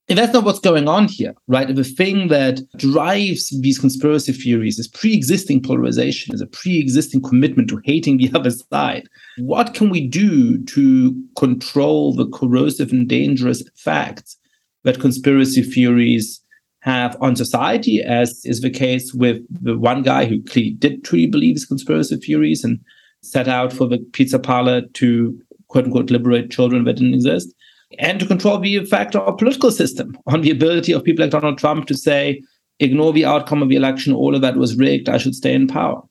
And that's not what's going on here, right? The thing that drives these conspiracy theories is pre-existing polarization, is a pre-existing commitment to hating the other side. What can we do to control the corrosive and dangerous effects that conspiracy theories have on society, as is the case with the one guy who clearly did truly believe these conspiracy theories and set out for the pizza parlor to, quote-unquote, liberate children that didn't exist, and to control the effect of our political system on the ability of people like Donald Trump to say, ignore the outcome of the election, all of that was rigged, I should stay in power?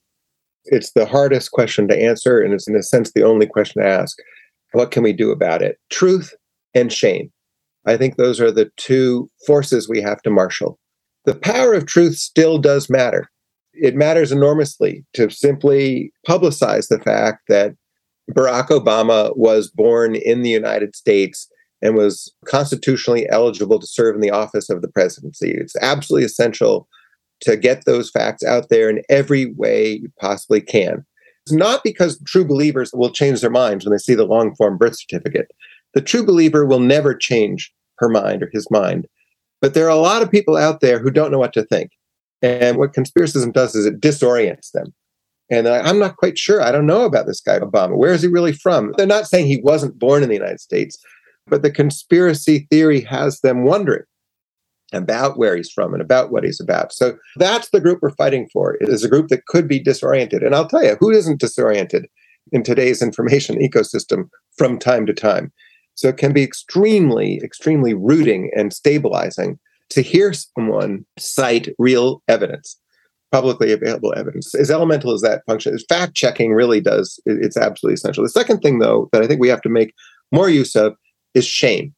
It's the hardest question to answer, and it's in a sense the only question to ask. What can we do about it? Truth and shame. I think those are the two forces we have to marshal. The power of truth still does matter. It matters enormously to simply publicize the fact that Barack Obama was born in the United States and was constitutionally eligible to serve in the office of the presidency. It's absolutely essential to get those facts out there in every way you possibly can. It's not because true believers will change their minds when they see the long-form birth certificate. The true believer will never change her mind or his mind. But there are a lot of people out there who don't know what to think. And what conspiracism does is it disorients them. And I'm not quite sure. I don't know about this guy, Obama. Where is he really from? They're not saying he wasn't born in the United States, but the conspiracy theory has them wondering about where he's from and about what he's about. So that's the group we're fighting for. It is a group that could be disoriented. And I'll tell you, who isn't disoriented in today's information ecosystem from time to time? So it can be extremely, extremely rooting and stabilizing to hear someone cite real evidence, publicly available evidence. As elemental as that function is, fact-checking really does, it's absolutely essential. The second thing, though, that I think we have to make more use of is shame.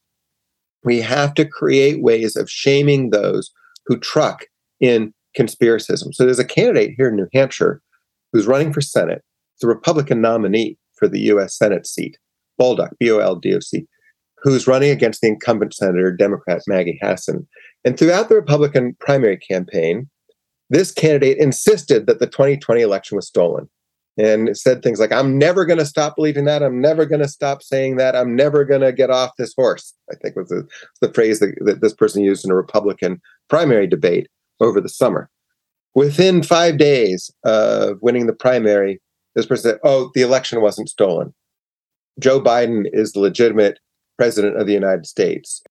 We have to create ways of shaming those who truck in conspiracism. So there's a candidate here in New Hampshire who's running for Senate. It's a Republican nominee for the U.S. Senate seat, Baldock, B-O-L-D-O-C, who's running against the incumbent senator, Democrat Maggie Hassan. And throughout the Republican primary campaign, this candidate insisted that the 2020 election was stolen and said things like, I'm never going to stop believing that. I'm never going to stop saying that. I'm never going to get off this horse, I think was the phrase that this person used in a Republican primary debate over the summer. Within 5 days of winning the primary, this person said, oh, the election wasn't stolen. Joe Biden is the legitimate president of the United States.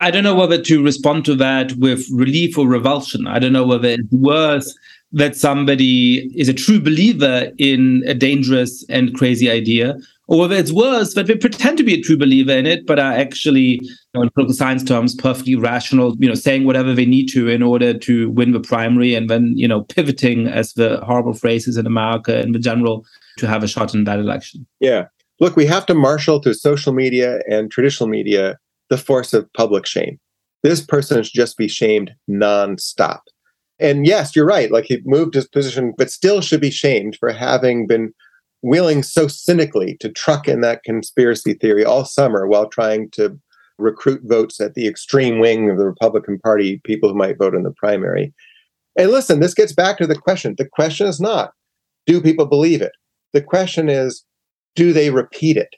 I don't know whether to respond to that with relief or revulsion. I don't know whether it's worth that somebody is a true believer in a dangerous and crazy idea, or whether it's worse that they pretend to be a true believer in it, but are actually, in political science terms, perfectly rational, saying whatever they need to in order to win the primary and then, pivoting, as the horrible phrases in America and the general, to have a shot in that election. Yeah. Look, we have to marshal through social media and traditional media the force of public shame. This person should just be shamed nonstop. And yes, you're right, he moved his position, but still should be shamed for having been willing so cynically to truck in that conspiracy theory all summer while trying to recruit votes at the extreme wing of the Republican Party, people who might vote in the primary. And listen, this gets back to the question. The question is not, do people believe it? The question is, do they repeat it?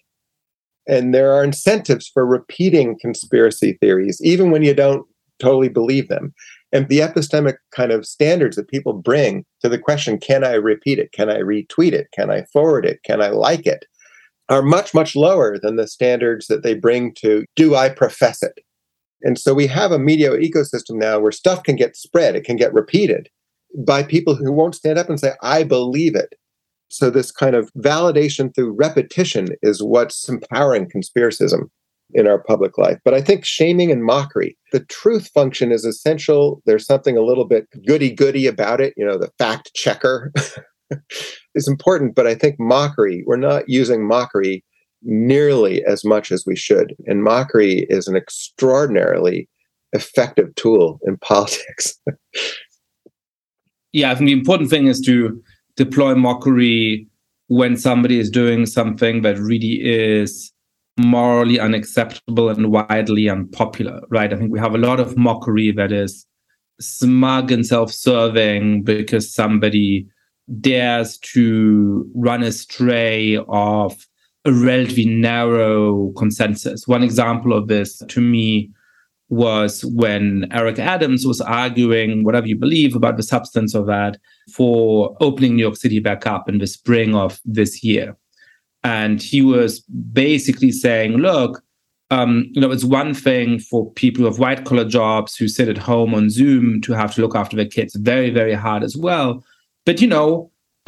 And there are incentives for repeating conspiracy theories, even when you don't totally believe them. And the epistemic kind of standards that people bring to the question, can I repeat it? Can I retweet it? Can I forward it? Can I like it? Are much, much lower than the standards that they bring to, do I profess it? And so we have a media ecosystem now where stuff can get spread, it can get repeated by people who won't stand up and say, I believe it. So this kind of validation through repetition is what's empowering conspiracism in our public life. But I think shaming and mockery, the truth function is essential. There's something a little bit goody-goody about it, the fact checker is important. But I think mockery, we're not using mockery nearly as much as we should. And mockery is an extraordinarily effective tool in politics. Yeah, I think the important thing is to deploy mockery when somebody is doing something that really is morally unacceptable and widely unpopular, right? I think we have a lot of mockery that is smug and self-serving because somebody dares to run astray of a relatively narrow consensus. One example of this, to me, was when Eric Adams was arguing, whatever you believe about the substance of that, for opening New York City back up in the spring of this year. And he was basically saying, look, it's one thing for people who have white-collar jobs who sit at home on Zoom to have to look after their kids very, very hard as well. But,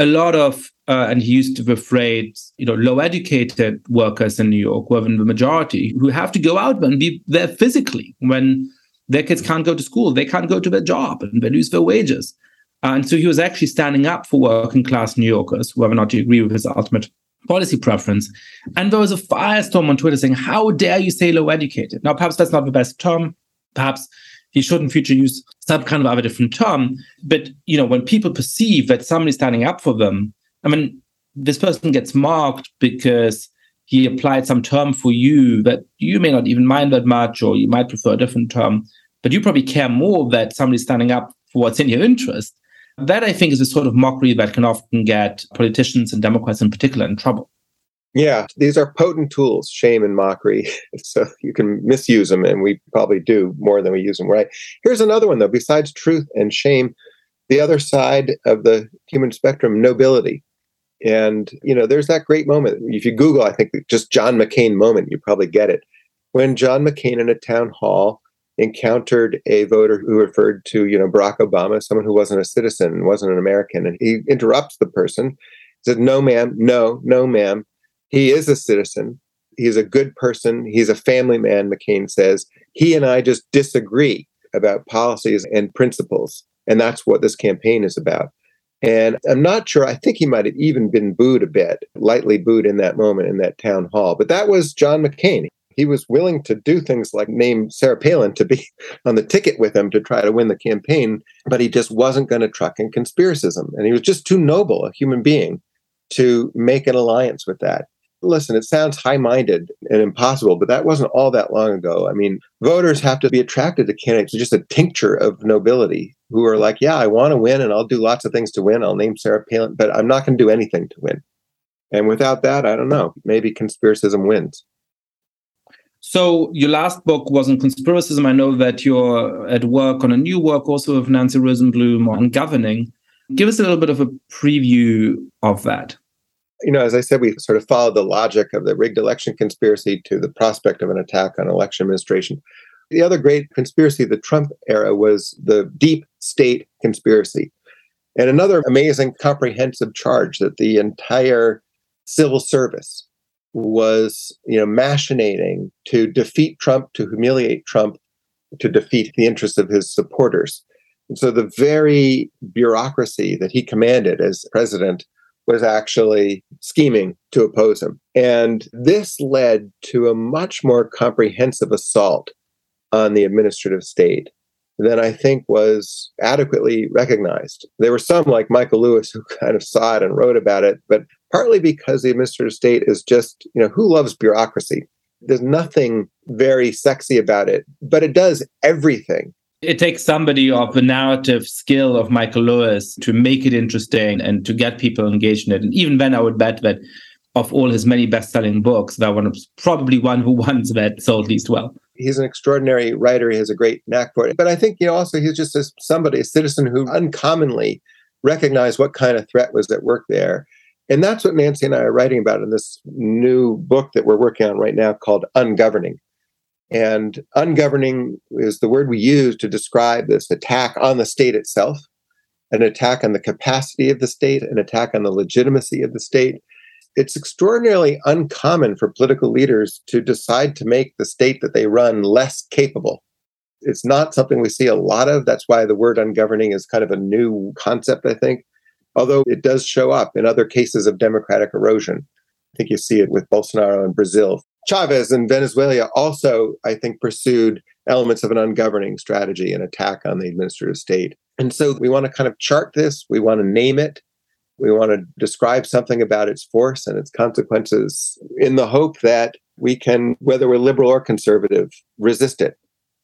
a lot of, and he used the phrase, low-educated workers in New York were in the majority who have to go out and be there physically when their kids can't go to school, they can't go to their job, and they lose their wages. And so he was actually standing up for working-class New Yorkers, whether or not you agree with his ultimate policy preference. And there was a firestorm on Twitter saying, how dare you say low-educated? Now, perhaps that's not the best term. Perhaps he should in future use some kind of other different term. But, when people perceive that somebody's standing up for them, this person gets marked because he applied some term for you that you may not even mind that much, or you might prefer a different term, but you probably care more that somebody's standing up for what's in your interest. That, I think, is a sort of mockery that can often get politicians and Democrats in particular in trouble. Yeah, these are potent tools, shame and mockery. So you can misuse them, and we probably do more than we use them, right? Here's another one, though. Besides truth and shame, the other side of the human spectrum, nobility. And, you know, there's that great moment. If you Google, I think, just John McCain moment, you probably get it. When John McCain in a town hall encountered a voter who referred to, you know, Barack Obama, someone who wasn't a citizen, wasn't an American, and he interrupts the person, said, "No, ma'am, no, no, ma'am. He is a citizen. He's a good person. He's a family man," McCain says. "He and I just disagree about policies and principles." And that's what this campaign is about. And I'm not sure, I think he might have even been booed a bit, lightly booed in that moment in that town hall. But that was John McCain. He was willing to do things like name Sarah Palin to be on the ticket with him to try to win the campaign, but he just wasn't going to truck in conspiracism. And he was just too noble a human being to make an alliance with that. Listen, it sounds high-minded and impossible, but that wasn't all that long ago. I mean, voters have to be attracted to candidates with just a tincture of nobility who are like, yeah, I want to win and I'll do lots of things to win. I'll name Sarah Palin, but I'm not going to do anything to win. And without that, I don't know, maybe conspiracism wins. So your last book was on conspiracism. I know that you're at work on a new work also with Nancy Rosenblum on governing. Give us a little bit of a preview of that. You know, as I said, we sort of followed the logic of the rigged election conspiracy to the prospect of an attack on election administration. The other great conspiracy of the Trump era was the deep state conspiracy. And another amazing comprehensive charge that the entire civil service was, you know, machinating to defeat Trump, to humiliate Trump, to defeat the interests of his supporters. And so the very bureaucracy that he commanded as president was actually scheming to oppose him. And this led to a much more comprehensive assault on the administrative state than I think was adequately recognized. There were some like Michael Lewis who kind of saw it and wrote about it, but partly because the administrative state is just, you know, who loves bureaucracy? There's nothing very sexy about it, but it does everything. It takes somebody of the narrative skill of Michael Lewis to make it interesting and to get people engaged in it. And even then, I would bet that of all his many best-selling books, that one was probably one who once that sold least well. He's an extraordinary writer. He has a great knack for it. But I think, you know, also he's just somebody, a citizen who uncommonly recognized what kind of threat was at work there. And that's what Nancy and I are writing about in this new book that we're working on right now called Ungoverning. And ungoverning is the word we use to describe this attack on the state itself, an attack on the capacity of the state, an attack on the legitimacy of the state. It's extraordinarily uncommon for political leaders to decide to make the state that they run less capable. It's not something we see a lot of. That's why the word ungoverning is kind of a new concept, I think, although it does show up in other cases of democratic erosion. I think you see it with Bolsonaro in Brazil. Chavez in Venezuela also, I think, pursued elements of an ungoverning strategy, an attack on the administrative state. And so we want to kind of chart this. We want to name it. We want to describe something about its force and its consequences in the hope that we can, whether we're liberal or conservative, resist it.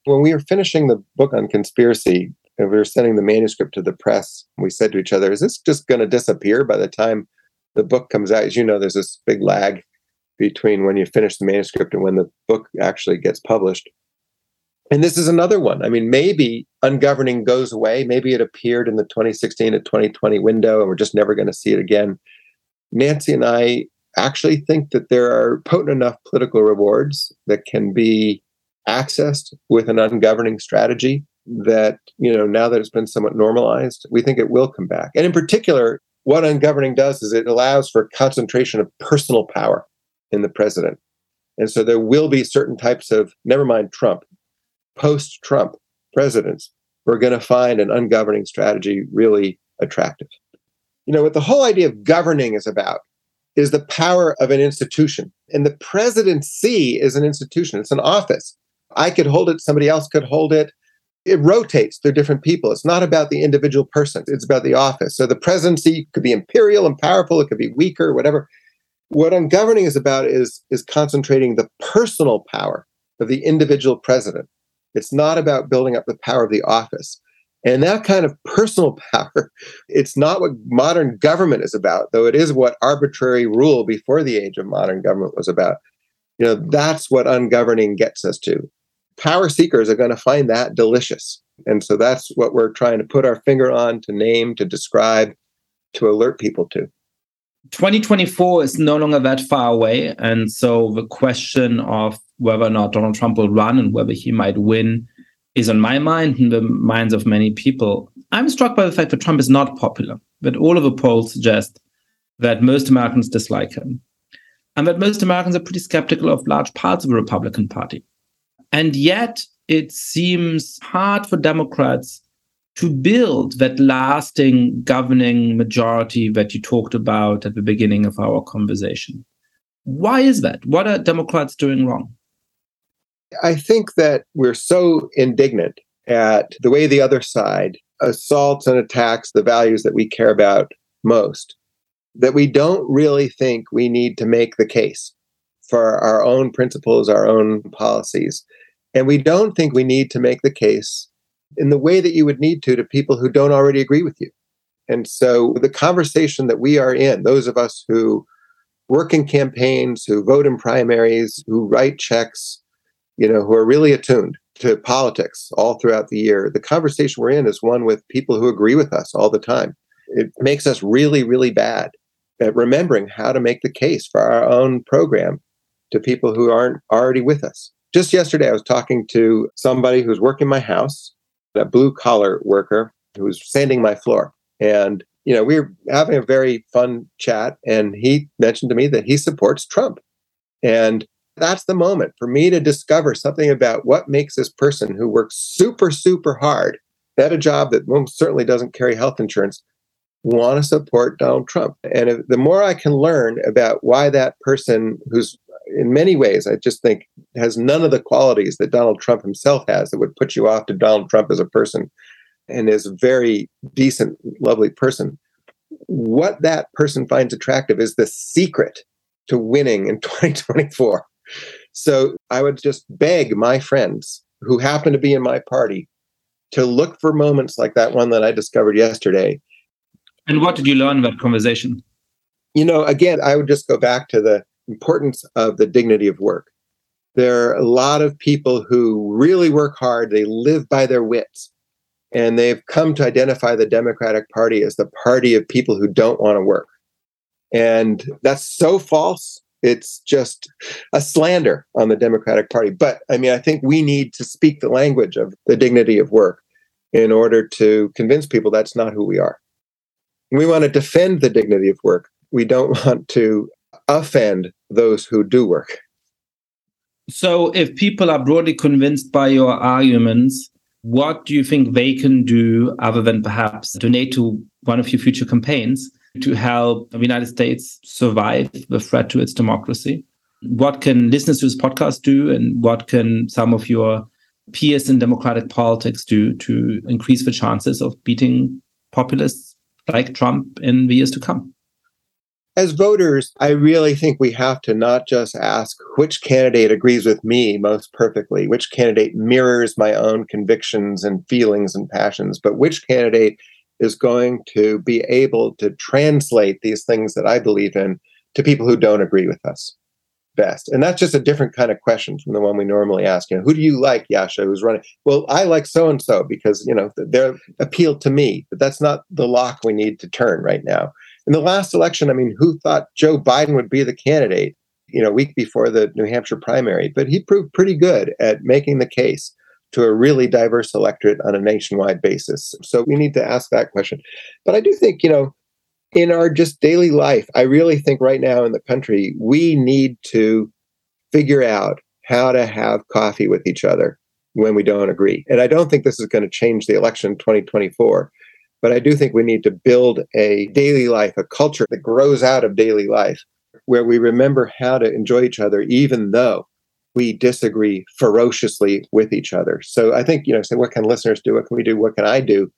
When we were finishing the book on conspiracy and we were sending the manuscript to the press, we said to each other, is this just going to disappear by the time the book comes out? As you know, there's this big lag between when you finish the manuscript and when the book actually gets published. And this is another one. I mean, maybe ungoverning goes away. Maybe it appeared in the 2016 to 2020 window, and we're just never going to see it again. Nancy and I actually think that there are potent enough political rewards that can be accessed with an ungoverning strategy that, you know, now that it's been somewhat normalized, we think it will come back. And in particular, what ungoverning does is it allows for concentration of personal power in the president. And so there will be certain types of, never mind Trump, post-Trump presidents who are going to find an ungoverning strategy really attractive. You know, what the whole idea of governing is about is the power of an institution. And the presidency is an institution. It's an office. I could hold it. Somebody else could hold it. It rotates through different people. It's not about the individual person. It's about the office. So the presidency could be imperial and powerful. It could be weaker, whatever. What ungoverning is about is concentrating the personal power of the individual president. It's not about building up the power of the office. And that kind of personal power, it's not what modern government is about, though it is what arbitrary rule before the age of modern government was about. You know, that's what ungoverning gets us to. Power seekers are going to find that delicious. And so that's what we're trying to put our finger on, to name, to describe, to alert people to. 2024 is no longer that far away. And so the question of whether or not Donald Trump will run and whether he might win is on my mind and the minds of many people. I'm struck by the fact that Trump is not popular, that all of the polls suggest that most Americans dislike him, and that most Americans are pretty skeptical of large parts of the Republican Party. And yet it seems hard for Democrats to build that lasting governing majority that you talked about at the beginning of our conversation. Why is that? What are Democrats doing wrong? I think that we're so indignant at the way the other side assaults and attacks the values that we care about most, that we don't really think we need to make the case for our own principles, our own policies. And we don't think we need to make the case in the way that you would need to people who don't already agree with you. And so the conversation that we are in, those of us who work in campaigns, who vote in primaries, who write checks, you know, who are really attuned to politics all throughout the year, the conversation we're in is one with people who agree with us all the time. It makes us really, really bad at remembering how to make the case for our own program to people who aren't already with us. Just yesterday, I was talking to somebody who's working my house, a blue-collar worker who was sanding my floor. And, you know, we were having a very fun chat, and he mentioned to me that he supports Trump. And that's the moment for me to discover something about what makes this person who works super, super hard at a job that most certainly doesn't carry health insurance want to support Donald Trump. And if, the more I can learn about why that person who's in many ways, I just think, has none of the qualities that Donald Trump himself has that would put you off to Donald Trump as a person, and is a very decent, lovely person. What that person finds attractive is the secret to winning in 2024. So I would just beg my friends who happen to be in my party to look for moments like that one that I discovered yesterday. And what did you learn about conversation? You know, again, I would just go back to the importance of the dignity of work. There are a lot of people who really work hard. They live by their wits. And they've come to identify the Democratic Party as the party of people who don't want to work. And that's so false. It's just a slander on the Democratic Party. But I mean, I think we need to speak the language of the dignity of work in order to convince people that's not who we are. We want to defend the dignity of work. We don't want to offend those who do work. So if people are broadly convinced by your arguments, what do you think they can do other than perhaps donate to one of your future campaigns to help the United States survive the threat to its democracy? What can listeners to this podcast do, and what can some of your peers in democratic politics do to increase the chances of beating populists like Trump in the years to come? As voters, I really think we have to not just ask which candidate agrees with me most perfectly, which candidate mirrors my own convictions and feelings and passions, but which candidate is going to be able to translate these things that I believe in to people who don't agree with us best. And that's just a different kind of question from the one we normally ask. You know, who do you like, Yascha, who's running? Well, I like so-and-so because, you know, they're appealed to me, but that's not the lock we need to turn right now. In the last election, I mean, who thought Joe Biden would be the candidate, you know, a week before the New Hampshire primary? But he proved pretty good at making the case to a really diverse electorate on a nationwide basis. So we need to ask that question. But I do think, you know, in our just daily life, I really think right now in the country, we need to figure out how to have coffee with each other when we don't agree. And I don't think this is going to change the election in 2024. But I do think we need to build a daily life, a culture that grows out of daily life, where we remember how to enjoy each other, even though we disagree ferociously with each other. So I think, you know, say, what can listeners do? What can we do? What can I do?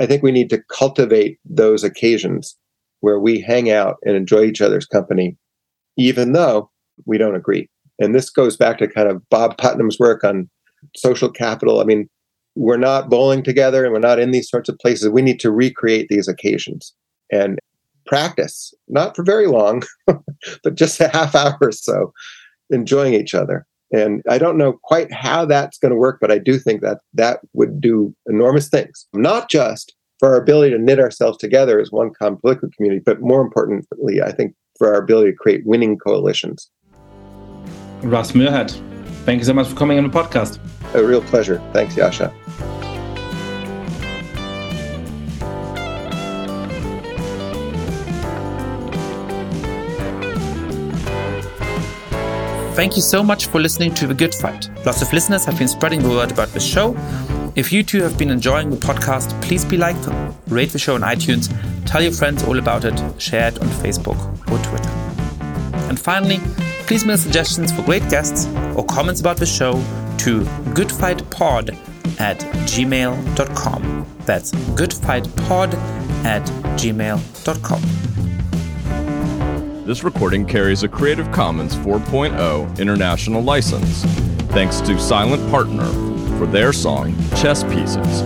I think we need to cultivate those occasions where we hang out and enjoy each other's company, even though we don't agree. And this goes back to kind of Bob Putnam's work on social capital. I mean, we're not bowling together and we're not in these sorts of places. We need to recreate these occasions and practice, not for very long, but just a half hour or so, enjoying each other. And I don't know quite how that's going to work, but I do think that that would do enormous things, not just for our ability to knit ourselves together as one common political community, but more importantly, I think, for our ability to create winning coalitions. Russ Muirhead, thank you so much for coming on the podcast. A real pleasure. Thanks, Yascha. Thank you so much for listening to The Good Fight. Lots of listeners have been spreading the word about this show. If you too have been enjoying the podcast, please be liked, rate the show on iTunes, tell your friends all about it, share it on Facebook or Twitter. And finally, please mail suggestions for great guests or comments about the show to goodfightpod@gmail.com. That's goodfightpod@gmail.com. This recording carries a Creative Commons 4.0 international license, thanks to Silent Partner for their song, Chess Pieces.